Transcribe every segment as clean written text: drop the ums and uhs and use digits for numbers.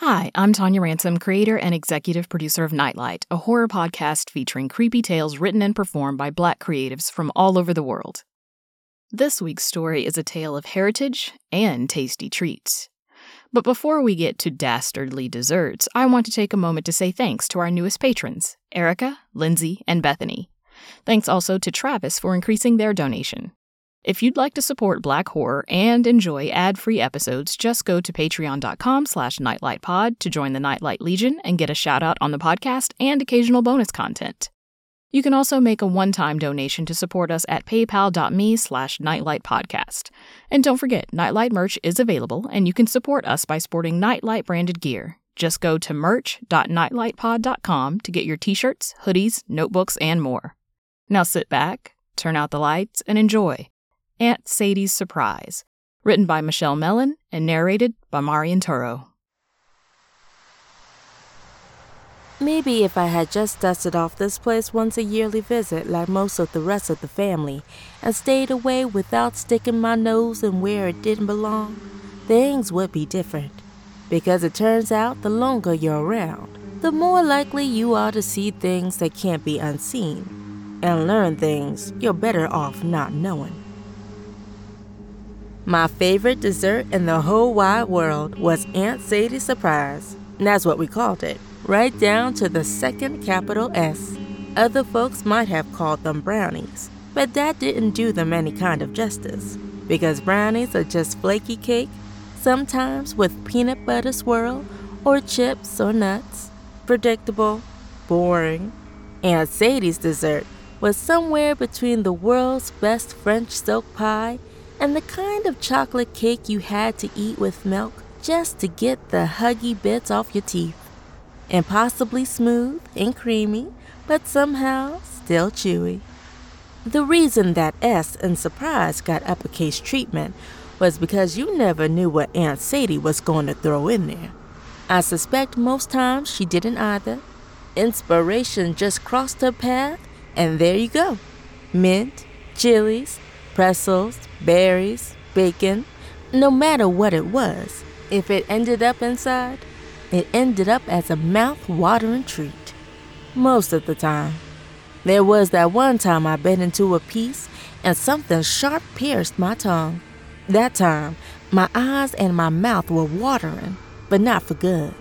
Hi, I'm Tonia Ransom, creator and executive producer of Nightlight, a horror podcast featuring creepy tales written and performed by Black creatives from all over the world. This week's story is a tale of heritage and tasty treats. But before we get to dastardly desserts, I want to take a moment to say thanks to our newest patrons, Erica, Lindsay, and Bethany. Thanks also to Travis for increasing their donation. If you'd like to support Black horror and enjoy ad-free episodes, just go to patreon.com/nightlightpod to join the Nightlight Legion and get a shout-out on the podcast and occasional bonus content. You can also make a one-time donation to support us at paypal.me/nightlightpodcast. And don't forget, Nightlight merch is available, and you can support us by sporting Nightlight-branded gear. Just go to merch.nightlightpod.com to get your t-shirts, hoodies, notebooks, and more. Now sit back, turn out the lights, and enjoy Aunt Sadie's Surprise, written by Michelle Mellon and narrated by Marion Toro. Maybe if I had just dusted off this place once a yearly visit like most of the rest of the family and stayed away without sticking my nose in where it didn't belong, things would be different. Because it turns out the longer you're around, the more likely you are to see things that can't be unseen and learn things you're better off not knowing. My favorite dessert in the whole wide world was Aunt Sadie's Surprise. That's what we called it, right down to the second capital S. Other folks might have called them brownies, but that didn't do them any kind of justice, because brownies are just flaky cake, sometimes with peanut butter swirl or chips or nuts. Predictable, boring. Aunt Sadie's dessert was somewhere between the world's best French silk pie and the kind of chocolate cake you had to eat with milk just to get the huggy bits off your teeth. Impossibly smooth and creamy, but somehow still chewy. The reason that S in Surprise got uppercase treatment was because you never knew what Aunt Sadie was going to throw in there. I suspect most times she didn't either. Inspiration just crossed her path, and there you go. Mint, chilies, pretzels, berries, bacon, no matter what it was, if it ended up inside, it ended up as a mouth-watering treat. Most of the time. There was that one time I bit into a piece and something sharp pierced my tongue. That time, my eyes and my mouth were watering, but not for good.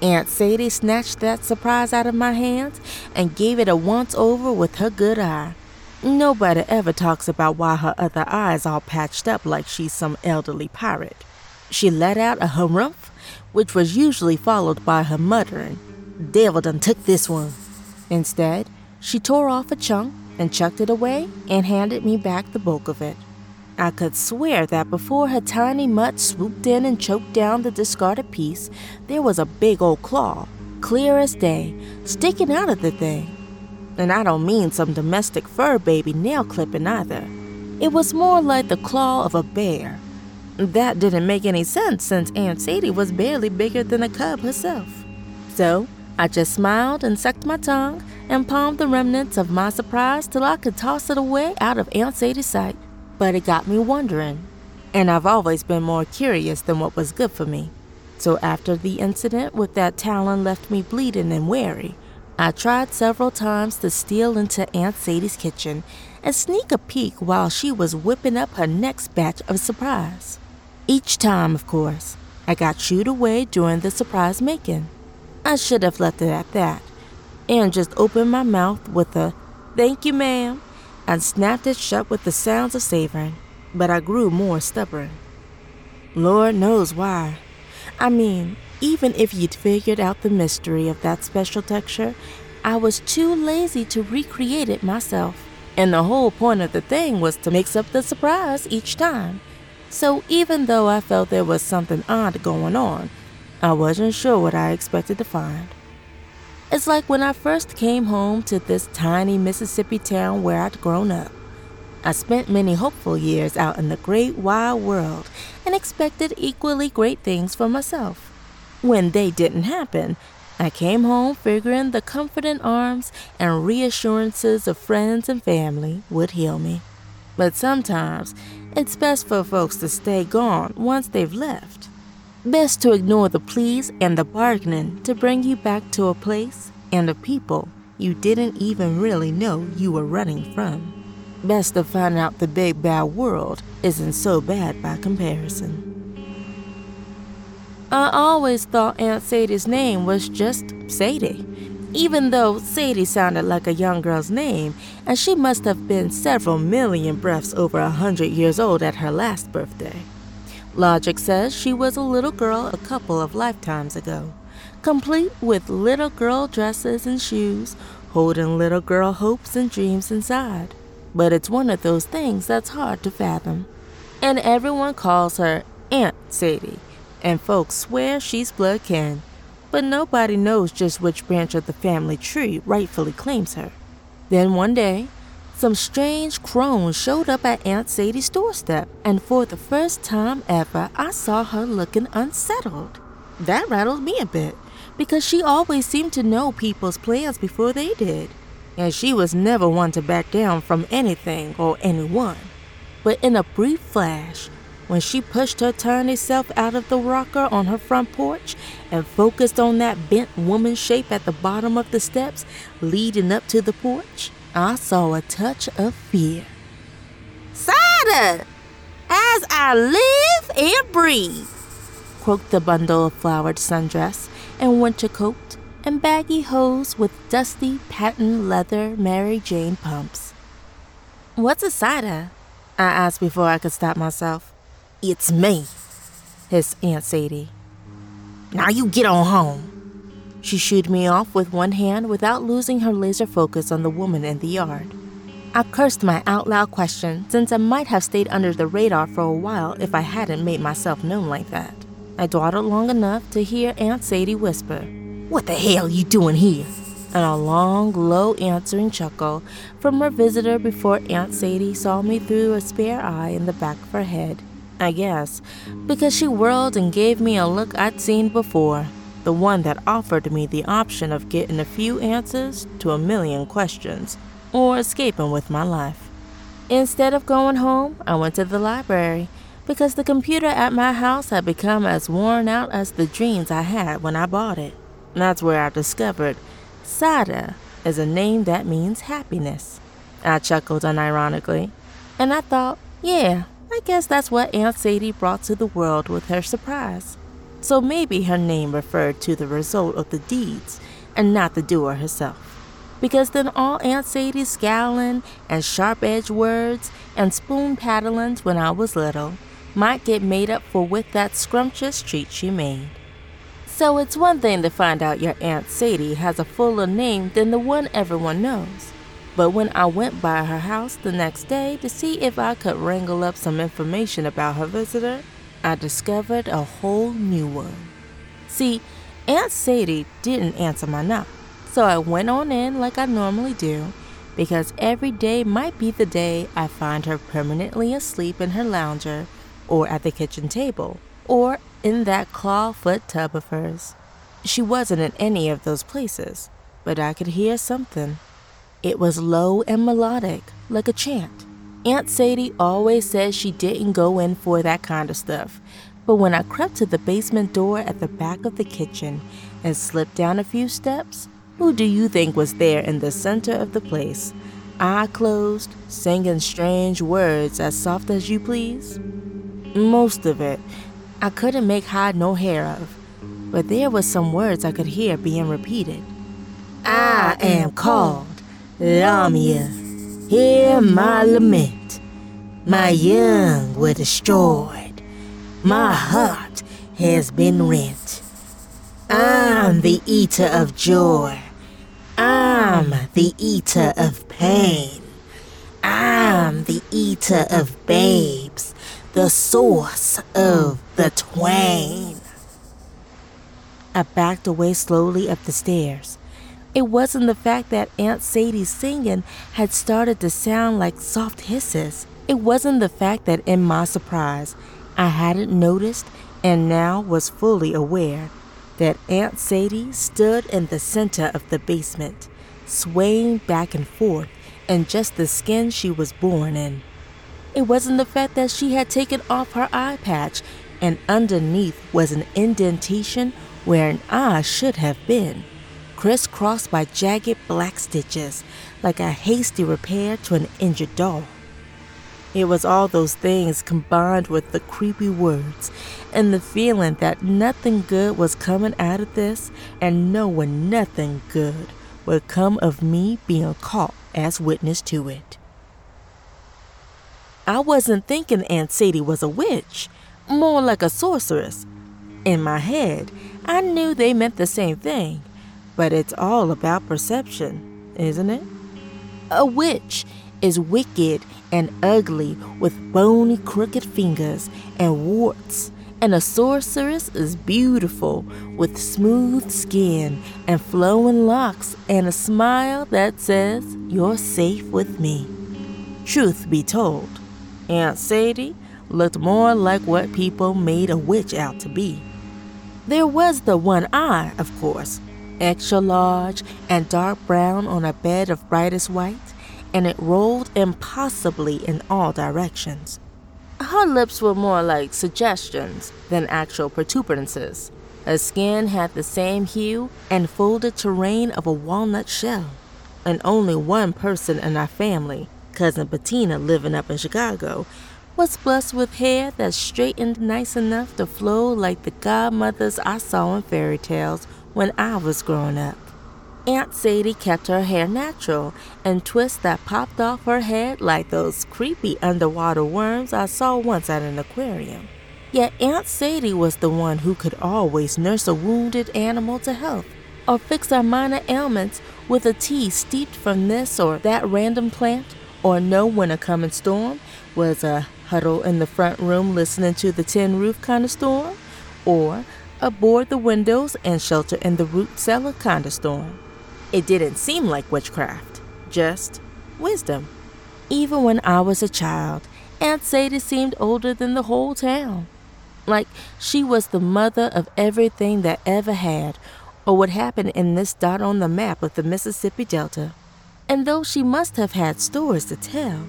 Aunt Sadie snatched that surprise out of my hands and gave it a once-over with her good eye. Nobody ever talks about why her other eye's all patched up like she's some elderly pirate. She let out a harumph, which was usually followed by her muttering, "Devil done took this one." Instead, she tore off a chunk and chucked it away and handed me back the bulk of it. I could swear that before her tiny mutt swooped in and choked down the discarded piece, there was a big old claw, clear as day, sticking out of the thing. And I don't mean some domestic fur baby nail clipping either. It was more like the claw of a bear. That didn't make any sense since Aunt Sadie was barely bigger than a cub herself. So I just smiled and sucked my tongue and palmed the remnants of my surprise till I could toss it away out of Aunt Sadie's sight. But it got me wondering, and I've always been more curious than what was good for me. So after the incident with that talon left me bleeding and wary, I tried several times to steal into Aunt Sadie's kitchen and sneak a peek while she was whipping up her next batch of surprise. Each time, of course, I got shooed away during the surprise making. I should have left it at that and just opened my mouth with a "Thank you, ma'am," and snapped it shut with the sounds of savoring, but I grew more stubborn. Lord knows why. I mean, Even if you'd figured out the mystery of that special texture, I was too lazy to recreate it myself. And the whole point of the thing was to mix up the surprise each time. So even though I felt there was something odd going on, I wasn't sure what I expected to find. It's like when I first came home to this tiny Mississippi town where I'd grown up. I spent many hopeful years out in the great wide world and expected equally great things for myself. When they didn't happen, I came home figuring the comforting arms and reassurances of friends and family would heal me. But sometimes, it's best for folks to stay gone once they've left. Best to ignore the pleas and the bargaining to bring you back to a place and a people you didn't even really know you were running from. Best to find out the big bad world isn't so bad by comparison. I always thought Aunt Sadie's name was just Sadie, even though Sadie sounded like a young girl's name, and she must have been several million breaths over 100 years old at her last birthday. Logic says she was a little girl a couple of lifetimes ago, complete with little girl dresses and shoes, holding little girl hopes and dreams inside. But it's one of those things that's hard to fathom. And everyone calls her Aunt Sadie, and folks swear she's blood kin, but nobody knows just which branch of the family tree rightfully claims her. Then one day, some strange crone showed up at Aunt Sadie's doorstep, and for the first time ever, I saw her looking unsettled. That rattled me a bit, because she always seemed to know people's plans before they did. And she was never one to back down from anything or anyone. But in a brief flash, when she pushed her tiny self out of the rocker on her front porch and focused on that bent woman shape at the bottom of the steps leading up to the porch, I saw a touch of fear. "Sada, as I live and breathe," croaked the bundle of flowered sundress and winter coat and baggy hose with dusty patent leather Mary Jane pumps. "What's a cider?" I asked before I could stop myself. "It's me," hissed Aunt Sadie. "Now you get on home." She shooed me off with one hand without losing her laser focus on the woman in the yard. I cursed my out-loud question since I might have stayed under the radar for a while if I hadn't made myself known like that. I dawdled long enough to hear Aunt Sadie whisper, "What the hell you doing here?" and a long, low answering chuckle from her visitor before Aunt Sadie saw me through a spare eye in the back of her head, I guess, because she whirled and gave me a look I'd seen before, the one that offered me the option of getting a few answers to a million questions or escaping with my life. Instead of going home, I went to the library, because the computer at my house had become as worn out as the dreams I had when I bought it. That's where I discovered Sada is a name that means happiness. I chuckled unironically, and I thought, yeah, I guess that's what Aunt Sadie brought to the world with her surprise. So maybe her name referred to the result of the deeds and not the doer herself. Because then all Aunt Sadie's scowling and sharp-edged words and spoon-paddlings when I was little might get made up for with that scrumptious treat she made. So it's one thing to find out your Aunt Sadie has a fuller name than the one everyone knows. But when I went by her house the next day to see if I could wrangle up some information about her visitor, I discovered a whole new one. See, Aunt Sadie didn't answer my knock, so I went on in like I normally do, because every day might be the day I find her permanently asleep in her lounger, or at the kitchen table, or in that claw-foot tub of hers. She wasn't in any of those places, but I could hear something. It was low and melodic, like a chant. Aunt Sadie always said she didn't go in for that kind of stuff, but when I crept to the basement door at the back of the kitchen and slipped down a few steps, who do you think was there in the center of the place, eye closed, singing strange words as soft as you please? Most of it I couldn't make hide nor hair of, but there were some words I could hear being repeated. "I am called Lamia. Hear my lament. My young were destroyed. My heart has been rent. I'm the eater of joy. I'm the eater of pain. I'm the eater of babes, the source of the twain. I backed away slowly up the stairs. It wasn't the fact that Aunt Sadie's singing had started to sound like soft hisses. It wasn't the fact that in my surprise, I hadn't noticed and now was fully aware that Aunt Sadie stood in the center of the basement, swaying back and forth in just the skin she was born in. It wasn't the fact that she had taken off her eye patch and underneath was an indentation where an eye should have been, crisscrossed by jagged black stitches like a hasty repair to an injured doll. It was all those things combined with the creepy words and the feeling that nothing good was coming out of this and knowing nothing good would come of me being caught as witness to it. I wasn't thinking Aunt Sadie was a witch, more like a sorceress. In my head, I knew they meant the same thing, but it's all about perception, isn't it? A witch is wicked and ugly with bony, crooked fingers and warts, and a sorceress is beautiful with smooth skin and flowing locks and a smile that says, "You're safe with me." Truth be told, Aunt Sadie looked more like what people made a witch out to be. There was the one eye, of course, extra large and dark brown on a bed of brightest white, and it rolled impossibly in all directions. Her lips were more like suggestions than actual protuberances. Her skin had the same hue and folded terrain of a walnut shell. And only one person in our family, Cousin Bettina living up in Chicago, was blessed with hair that straightened nice enough to flow like the godmothers I saw in fairy tales when I was growing up. Aunt Sadie kept her hair natural and twists that popped off her head like those creepy underwater worms I saw once at an aquarium. Yet Aunt Sadie was the one who could always nurse a wounded animal to health or fix our minor ailments with a tea steeped from this or that random plant, or know when a coming storm was a huddle in the front room listening to the tin roof kind of storm, or aboard the windows and shelter in the root cellar kind of storm. It didn't seem like witchcraft, just wisdom. Even when I was a child, Aunt Sadie seemed older than the whole town. Like she was the mother of everything that ever had or would happen in this dot on the map of the Mississippi Delta. And though she must have had stories to tell,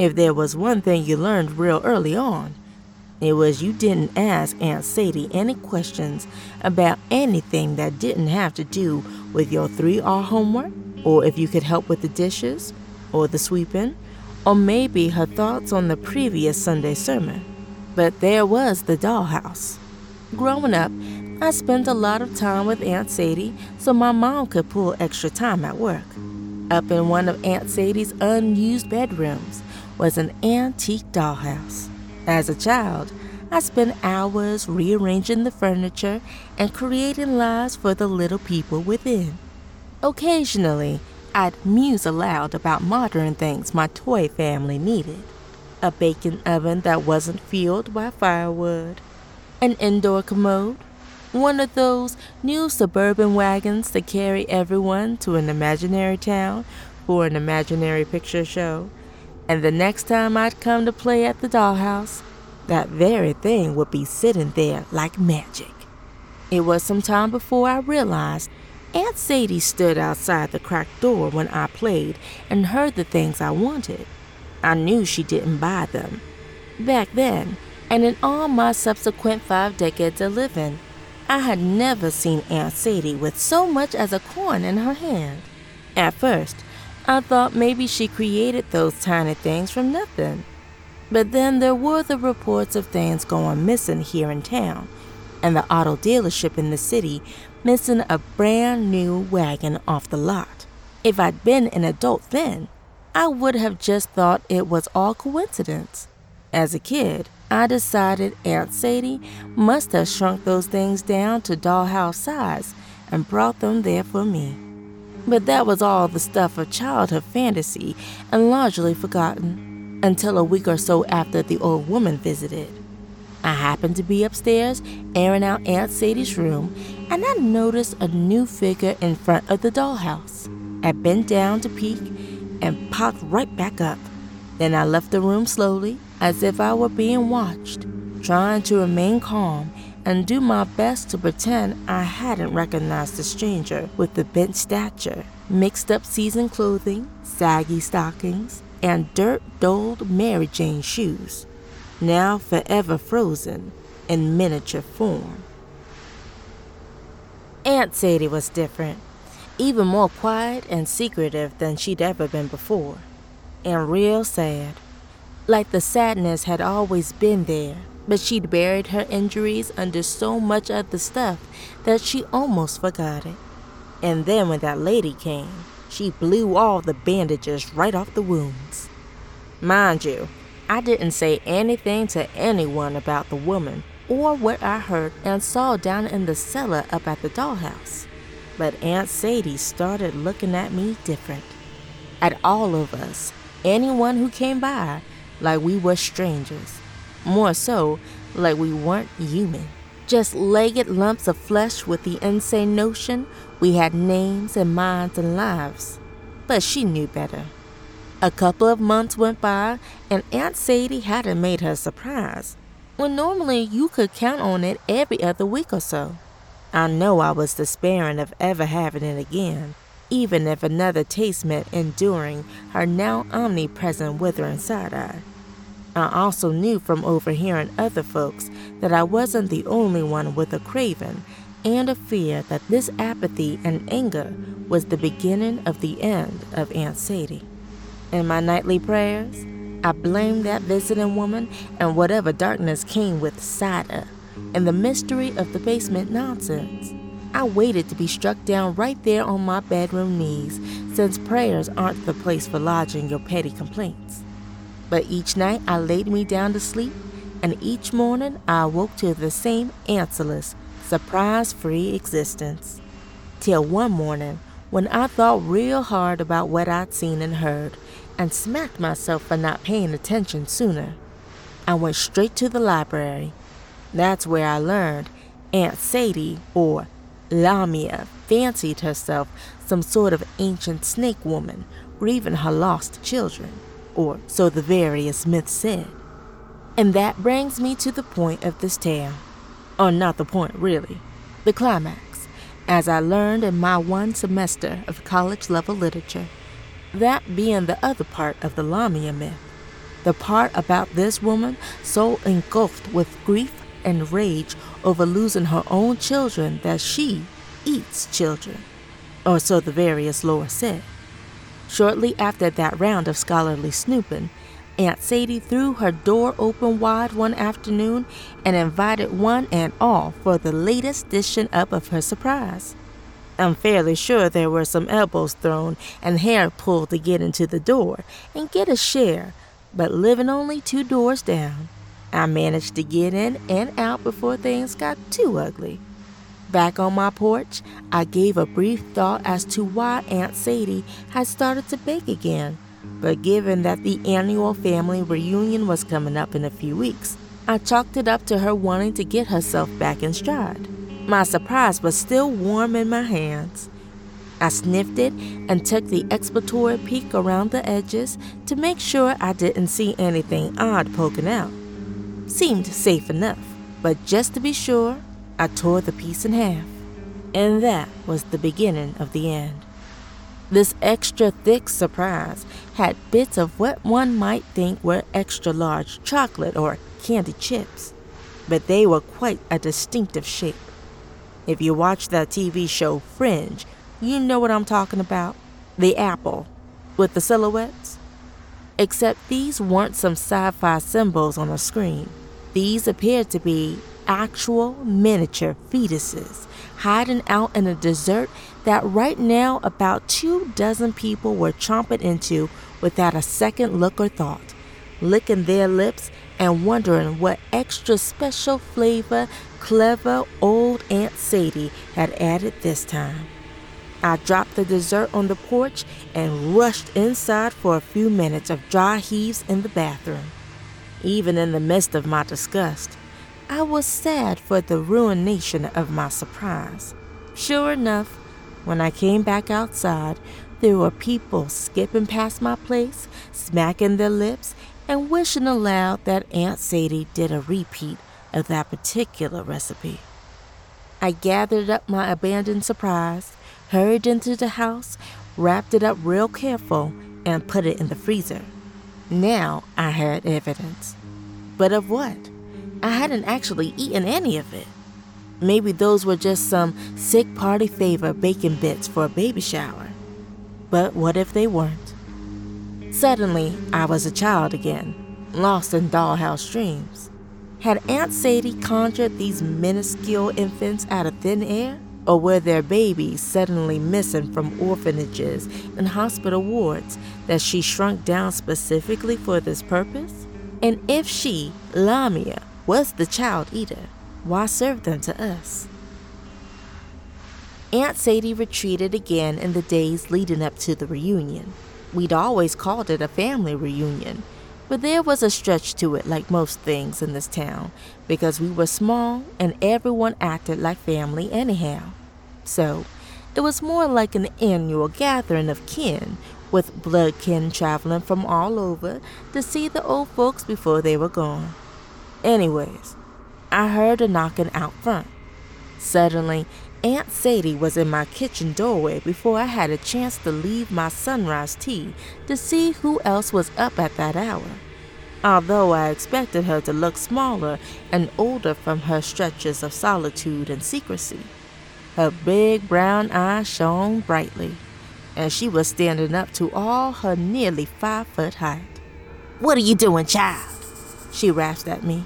if there was one thing you learned real early on, it was you didn't ask Aunt Sadie any questions about anything that didn't have to do with your 3R homework, or if you could help with the dishes, or the sweeping, or maybe her thoughts on the previous Sunday sermon. But there was the dollhouse. Growing up, I spent a lot of time with Aunt Sadie so my mom could pull extra time at work. Up in one of Aunt Sadie's unused bedrooms was an antique dollhouse. As a child, I spent hours rearranging the furniture and creating lives for the little people within. Occasionally, I'd muse aloud about modern things my toy family needed. A baking oven that wasn't fueled by firewood. An indoor commode. One of those new suburban wagons that carry everyone to an imaginary town for an imaginary picture show. And the next time I'd come to play at the dollhouse, that very thing would be sitting there like magic. It was some time before I realized Aunt Sadie stood outside the cracked door when I played and heard the things I wanted. I knew she didn't buy them. Back then, and in all my subsequent 5 decades of living, I had never seen Aunt Sadie with so much as a coin in her hand. At first, I thought maybe she created those tiny things from nothing. But then there were the reports of things going missing here in town, and the auto dealership in the city missing a brand new wagon off the lot. If I'd been an adult then, I would have just thought it was all coincidence. As a kid, I decided Aunt Sadie must have shrunk those things down to dollhouse size and brought them there for me. But that was all the stuff of childhood fantasy and largely forgotten, until a week or so after the old woman visited. I happened to be upstairs airing out Aunt Sadie's room, and I noticed a new figure in front of the dollhouse. I bent down to peek and popped right back up. Then I left the room slowly, as if I were being watched, trying to remain calm and do my best to pretend I hadn't recognized the stranger with the bent stature, mixed up seasoned clothing, saggy stockings, and dirt-doled Mary Jane shoes, now forever frozen in miniature form. Aunt Sadie was different, even more quiet and secretive than she'd ever been before, and real sad. Like the sadness had always been there, but she'd buried her injuries under so much other stuff that she almost forgot it. And then when that lady came, she blew all the bandages right off the wounds. Mind you, I didn't say anything to anyone about the woman or what I heard and saw down in the cellar up at the dollhouse. But Aunt Sadie started looking at me different. At all of us, anyone who came by, like we were strangers. More so, like we weren't human. Just legged lumps of flesh with the insane notion we had names and minds and lives. But she knew better. A couple of months went by and Aunt Sadie hadn't made her surprise, when normally you could count on it every other week or so. I know I was despairing of ever having it again, even if another taste meant enduring her now omnipresent withering side-eye. I also knew from overhearing other folks that I wasn't the only one with a craving and a fear that this apathy and anger was the beginning of the end of Aunt Sadie. In my nightly prayers, I blamed that visiting woman and whatever darkness came with cider and the mystery of the basement nonsense. I waited to be struck down right there on my bedroom knees, since prayers aren't the place for lodging your petty complaints. But each night I laid me down to sleep, and each morning I awoke to the same answerless, surprise-free existence. Till one morning, when I thought real hard about what I'd seen and heard, and smacked myself for not paying attention sooner. I went straight to the library. That's where I learned Aunt Sadie, or Lamia, fancied herself some sort of ancient snake woman, or even her lost children, or so the various myths said. And that brings me to the point of this tale. Or not the point, really. The climax, as I learned in my one semester of college-level literature. That being the other part of the Lamia myth. The part about this woman so engulfed with grief and rage over losing her own children that she eats children, or so the various lore said. Shortly after that round of scholarly snooping, Aunt Sadie threw her door open wide one afternoon and invited one and all for the latest dishing up of her surprise. I'm fairly sure there were some elbows thrown and hair pulled to get into the door and get a share, but living only two doors down, I managed to get in and out before things got too ugly. Back on my porch, I gave a brief thought as to why Aunt Sadie had started to bake again, but given that the annual family reunion was coming up in a few weeks, I chalked it up to her wanting to get herself back in stride. My surprise was still warm in my hands. I sniffed it and took the exploratory peek around the edges to make sure I didn't see anything odd poking out. Seemed safe enough, but just to be sure, I tore the piece in half. And that was the beginning of the end. This extra thick surprise had bits of what one might think were extra large chocolate or candy chips, but they were quite a distinctive shape. If you watch that TV show Fringe, you know what I'm talking about. The apple with the silhouettes. Except these weren't some sci-fi symbols on a screen. These appeared to be actual miniature fetuses hiding out in a dessert that right now about 24 people were chomping into without a second look or thought, licking their lips and wondering what extra special flavor clever old Aunt Sadie had added this time. I dropped the dessert on the porch and rushed inside for a few minutes of dry heaves in the bathroom. Even in the midst of my disgust, I was sad for the ruination of my surprise. Sure enough, when I came back outside, there were people skipping past my place, smacking their lips, and wishing aloud that Aunt Sadie did a repeat of that particular recipe. I gathered up my abandoned surprise, hurried into the house, wrapped it up real careful, and put it in the freezer. Now I had evidence. But of what? I hadn't actually eaten any of it. Maybe those were just some sick party favor bacon bits for a baby shower. But what if they weren't? Suddenly, I was a child again, lost in dollhouse dreams. Had Aunt Sadie conjured these minuscule infants out of thin air? Or were there babies suddenly missing from orphanages and hospital wards that she shrunk down specifically for this purpose? And if she, Lamia, was the child eater, why serve them to us? Aunt Sadie retreated again in the days leading up to the reunion. We'd always called it a family reunion, but there was a stretch to it like most things in this town because we were small and everyone acted like family anyhow. So it was more like an annual gathering of kin, with blood kin traveling from all over to see the old folks before they were gone. Anyways, I heard a knocking out front. Suddenly, Aunt Sadie was in my kitchen doorway before I had a chance to leave my sunrise tea to see who else was up at that hour. Although I expected her to look smaller and older from her stretches of solitude and secrecy, her big brown eyes shone brightly, and she was standing up to all her nearly 5 foot height. "What are you doing, child?" she rasped at me.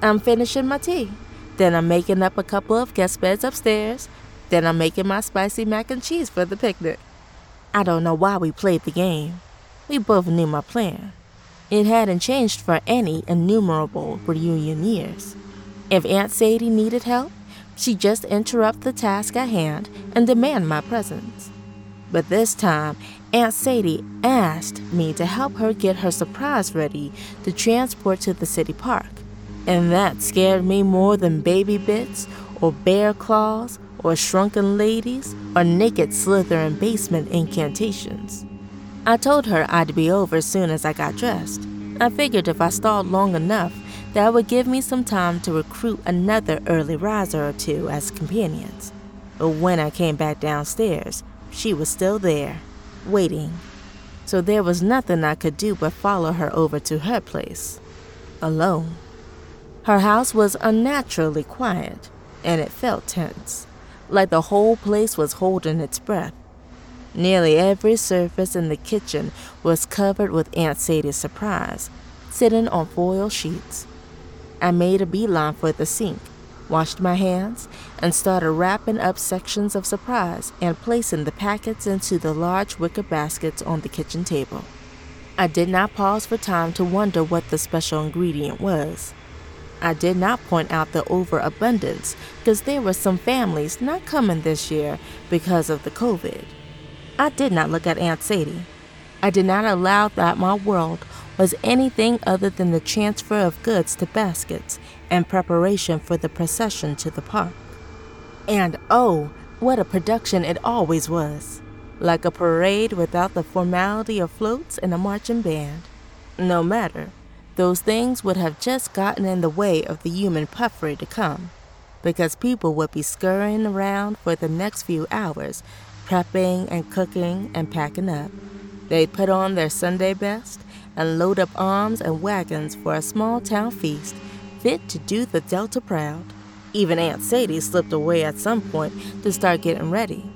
"I'm finishing my tea. Then I'm making up a couple of guest beds upstairs. Then I'm making my spicy mac and cheese for the picnic." I don't know why we played the game. We both knew my plan. It hadn't changed for any innumerable reunion years. If Aunt Sadie needed help, she'd just interrupt the task at hand and demand my presence. But this time, Aunt Sadie asked me to help her get her surprise ready to transport to the city park. And that scared me more than baby bits, or bear claws, or shrunken ladies, or naked slithering basement incantations. I told her I'd be over as soon as I got dressed. I figured if I stalled long enough, that would give me some time to recruit another early riser or two as companions. But when I came back downstairs, she was still there, waiting. So there was nothing I could do but follow her over to her place, alone. Her house was unnaturally quiet, and it felt tense, like the whole place was holding its breath. Nearly every surface in the kitchen was covered with Aunt Sadie's surprise, sitting on foil sheets. I made a beeline for the sink, washed my hands, and started wrapping up sections of surprise and placing the packets into the large wicker baskets on the kitchen table. I did not pause for time to wonder what the special ingredient was. I did not point out the overabundance because there were some families not coming this year because of the COVID. I did not look at Aunt Sadie. I did not allow that my world was anything other than the transfer of goods to baskets and preparation for the procession to the park. And oh, what a production it always was. Like a parade without the formality of floats and a marching band. No matter. Those things would have just gotten in the way of the human puffery to come, because people would be scurrying around for the next few hours, prepping and cooking and packing up. They'd put on their Sunday best and load up arms and wagons for a small town feast, fit to do the Delta proud. Even Aunt Sadie slipped away at some point to start getting ready.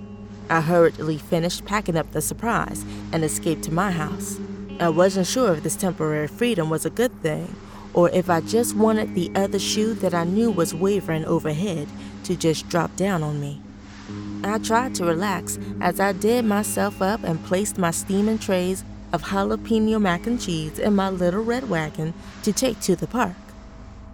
I hurriedly finished packing up the surprise and escaped to my house. I wasn't sure if this temporary freedom was a good thing, or if I just wanted the other shoe that I knew was wavering overhead to just drop down on me. I tried to relax as I did myself up and placed my steaming trays of jalapeno mac and cheese in my little red wagon to take to the park.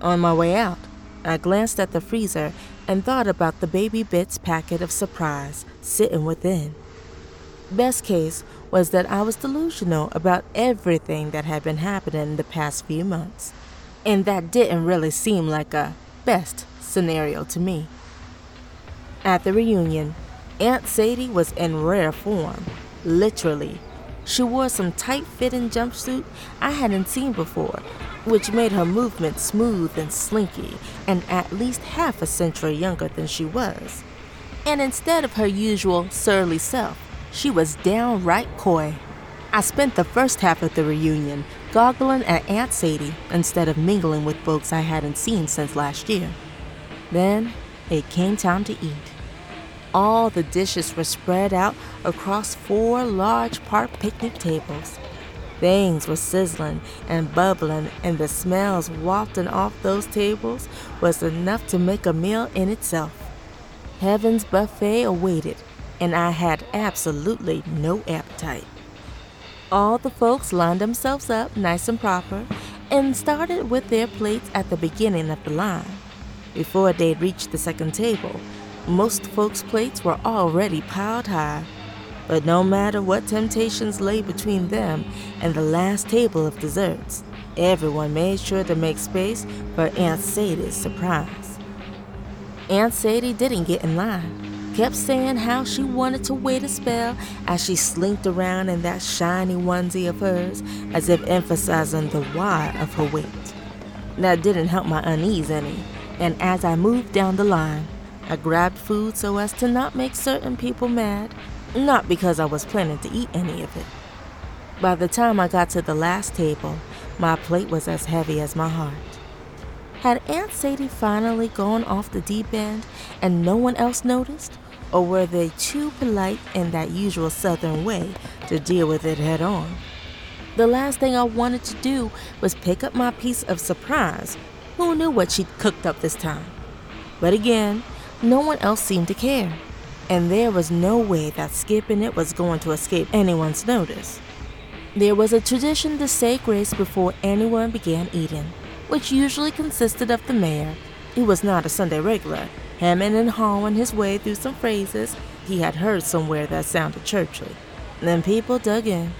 On my way out, I glanced at the freezer and thought about the baby bits packet of surprise sitting within. Best case was that I was delusional about everything that had been happening the past few months, and that didn't really seem like a best scenario to me. At the reunion, Aunt Sadie was in rare form, literally. She wore some tight-fitting jumpsuit I hadn't seen before, which made her movement smooth and slinky and at least half a century younger than she was. And instead of her usual surly self, she was downright coy. I spent the first half of the reunion goggling at Aunt Sadie instead of mingling with folks I hadn't seen since last year. Then it came time to eat. All the dishes were spread out across 4 large park picnic tables. Things were sizzling and bubbling, and the smells wafting off those tables was enough to make a meal in itself. Heaven's buffet awaited, and I had absolutely no appetite. All the folks lined themselves up nice and proper and started with their plates at the beginning of the line. Before they reached the second table, most folks' plates were already piled high, but no matter what temptations lay between them and the last table of desserts, everyone made sure to make space for Aunt Sadie's surprise. Aunt Sadie didn't get in line, kept saying how she wanted to wait a spell as she slinked around in that shiny onesie of hers, as if emphasizing the why of her wait. That didn't help my unease any, and as I moved down the line, I grabbed food so as to not make certain people mad, not because I was planning to eat any of it. By the time I got to the last table, my plate was as heavy as my heart. Had Aunt Sadie finally gone off the deep end and no one else noticed, or were they too polite in that usual Southern way to deal with it head on? The last thing I wanted to do was pick up my piece of surprise. Who knew what she'd cooked up this time? But again, no one else seemed to care, and there was no way that skipping it was going to escape anyone's notice. There was a tradition to say grace before anyone began eating, which usually consisted of the mayor, who was not a Sunday regular, hemming and hawing his way through some phrases he had heard somewhere that sounded churchly. Then people dug in.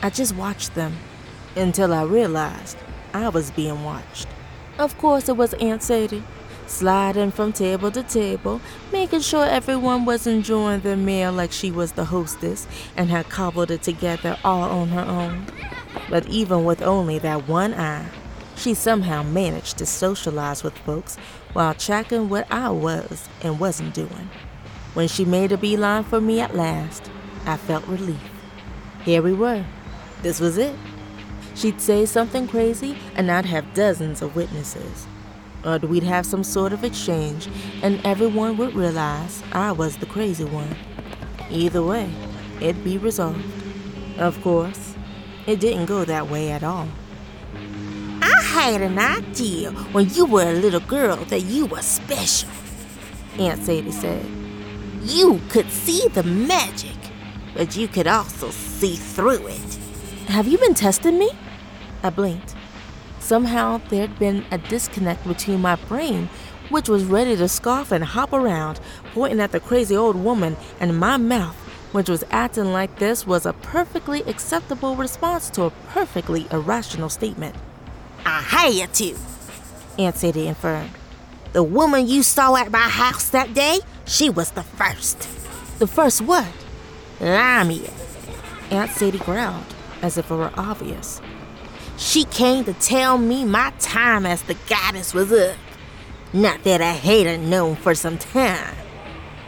I just watched them, until I realized I was being watched. Of course it was Aunt Sadie, sliding from table to table, making sure everyone was enjoying their meal like she was the hostess and had cobbled it together all on her own. But even with only that one eye, she somehow managed to socialize with folks while tracking what I was and wasn't doing. When she made a beeline for me at last, I felt relief. Here we were. This was it. She'd say something crazy and I'd have dozens of witnesses. Or we'd have some sort of exchange, and everyone would realize I was the crazy one. Either way, it'd be resolved. Of course, it didn't go that way at all. I had an idea when you were a little girl that you were special, Aunt Sadie said. You could see the magic, but you could also see through it. Have you been testing me? I blinked. Somehow there'd been a disconnect between my brain, which was ready to scoff and hop around, pointing at the crazy old woman, and my mouth, which was acting like this was a perfectly acceptable response to a perfectly irrational statement. I had to, Aunt Sadie affirmed. The woman you saw at my house that day, she was the first. The first what? Lamia, Aunt Sadie growled, as if it were obvious. She came to tell me my time as the goddess was up. Not that I hadn't known for some time.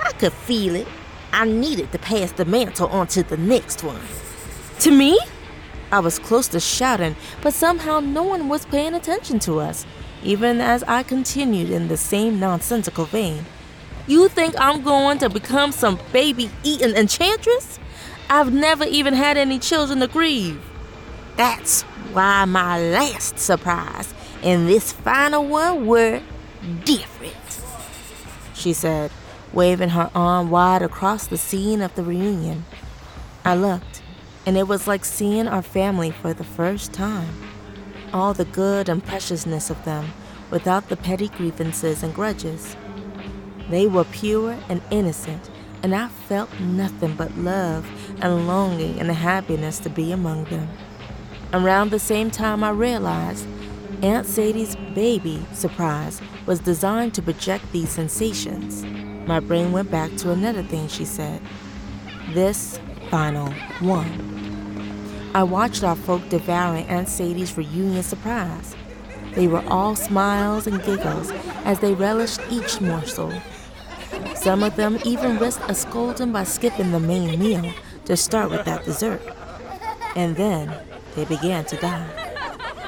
I could feel it. I needed to pass the mantle on to the next one. To me? I was close to shouting, but somehow no one was paying attention to us, even as I continued in the same nonsensical vein. You think I'm going to become some baby-eating enchantress? I've never even had any children to grieve. That's why my last surprise and this final one were different, she said, waving her arm wide across the scene of the reunion. I looked, and it was like seeing our family for the first time. All the good and preciousness of them, without the petty grievances and grudges. They were pure and innocent, and I felt nothing but love and longing and happiness to be among them. Around the same time, I realized Aunt Sadie's baby surprise was designed to project these sensations. My brain went back to another thing she said. This final one. I watched our folk devouring Aunt Sadie's reunion surprise. They were all smiles and giggles as they relished each morsel. Some of them even risked a scolding by skipping the main meal to start with that dessert. And then they began to die.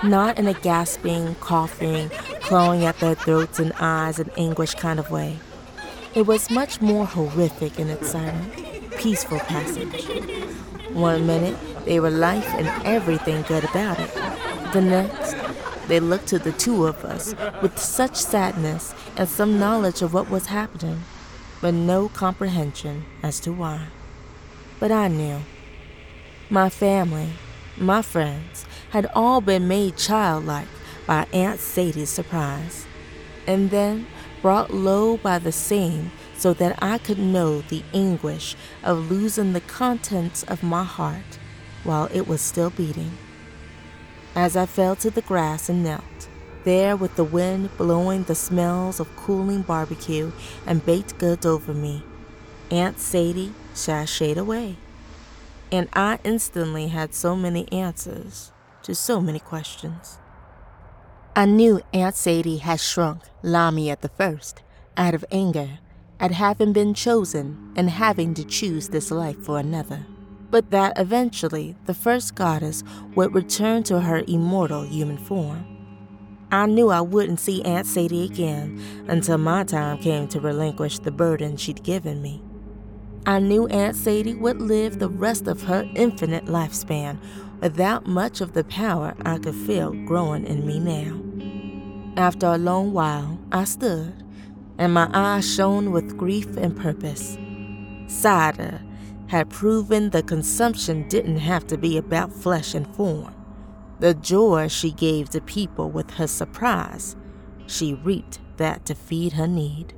Not in a gasping, coughing, clawing at their throats and eyes in anguish kind of way. It was much more horrific in its silent, peaceful passage. One minute, they were life and everything good about it. The next, they looked to the two of us with such sadness and some knowledge of what was happening, but no comprehension as to why. But I knew. My family, my friends, had all been made childlike by Aunt Sadie's surprise, and then brought low by the same so that I could know the anguish of losing the contents of my heart while it was still beating. As I fell to the grass and knelt, there with the wind blowing the smells of cooling barbecue and baked goods over me, Aunt Sadie sashayed away. And I instantly had so many answers to so many questions. I knew Aunt Sadie had shrunk Lamia at the first, out of anger, at having been chosen and having to choose this life for another. But that eventually the first goddess would return to her immortal human form. I knew I wouldn't see Aunt Sadie again until my time came to relinquish the burden she'd given me. I knew Aunt Sadie would live the rest of her infinite lifespan without much of the power I could feel growing in me now. After a long while, I stood, and my eyes shone with grief and purpose. Cider had proven the consumption didn't have to be about flesh and form. The joy she gave to people with her surprise, she reaped that to feed her need.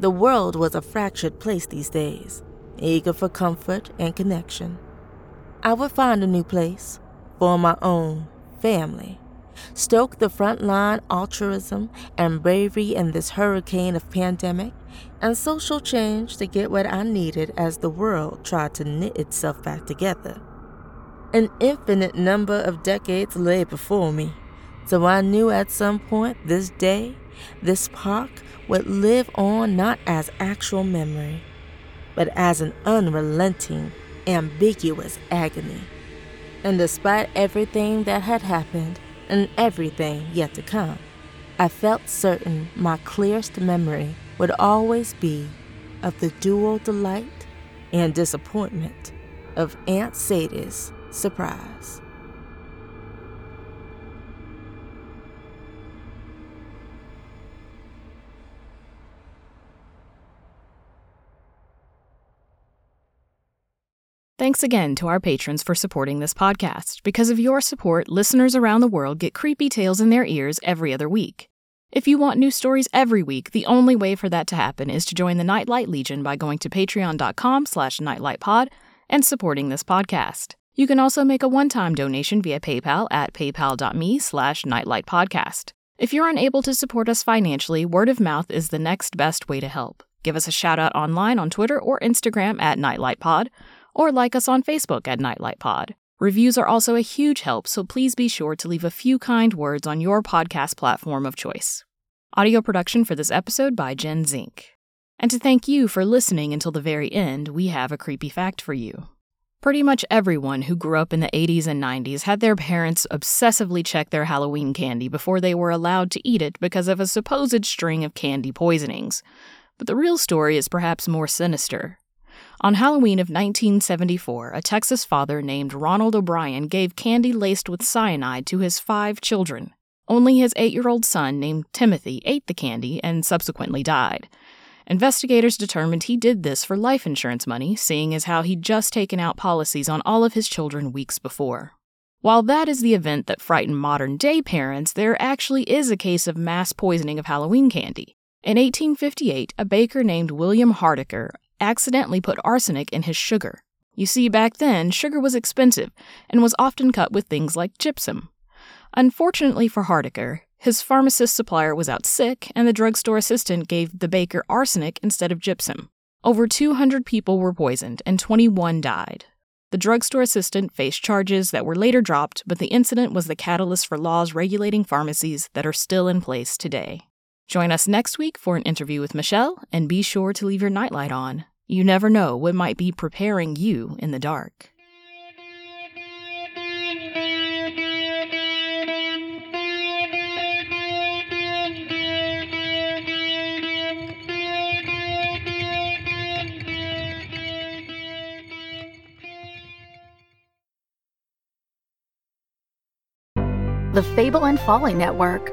The world was a fractured place these days, eager for comfort and connection. I would find a new place for my own family, stoke the frontline altruism and bravery in this hurricane of pandemic and social change to get what I needed as the world tried to knit itself back together. An infinite number of decades lay before me, so I knew at some point this day, this park would live on not as actual memory, but as an unrelenting, ambiguous agony. And despite everything that had happened, and everything yet to come, I felt certain my clearest memory would always be of the dual delight and disappointment of Aunt Sadie's surprise. Thanks again to our patrons for supporting this podcast. Because of your support, listeners around the world get creepy tales in their ears every other week. If you want new stories every week, the only way for that to happen is to join the Nightlight Legion by going to patreon.com/nightlightpod and supporting this podcast. You can also make a one-time donation via PayPal at paypal.me/nightlightpodcast. If you're unable to support us financially, word of mouth is the next best way to help. Give us a shout-out online on Twitter or Instagram at nightlightpod, or like us on Facebook at Nightlight Pod. Reviews are also a huge help, so please be sure to leave a few kind words on your podcast platform of choice. Audio production for this episode by Jen Zink. And to thank you for listening until the very end, we have a creepy fact for you. Pretty much everyone who grew up in the 80s and 90s had their parents obsessively check their Halloween candy before they were allowed to eat it because of a supposed string of candy poisonings. But the real story is perhaps more sinister. On Halloween of 1974, a Texas father named Ronald O'Brien gave candy laced with cyanide to his 5 children. Only his 8-year-old son named Timothy ate the candy and subsequently died. Investigators determined he did this for life insurance money, seeing as how he'd just taken out policies on all of his children weeks before. While that is the event that frightened modern-day parents, there actually is a case of mass poisoning of Halloween candy. In 1858, a baker named William Hardiker accidentally put arsenic in his sugar. You see, back then, sugar was expensive and was often cut with things like gypsum. Unfortunately for Hardiker, his pharmacist supplier was out sick, and the drugstore assistant gave the baker arsenic instead of gypsum. Over 200 people were poisoned, and 21 died. The drugstore assistant faced charges that were later dropped, but the incident was the catalyst for laws regulating pharmacies that are still in place today. Join us next week for an interview with Michelle, and be sure to leave your nightlight on. You never know what might be preparing you in the dark. The Fable and Folly Network,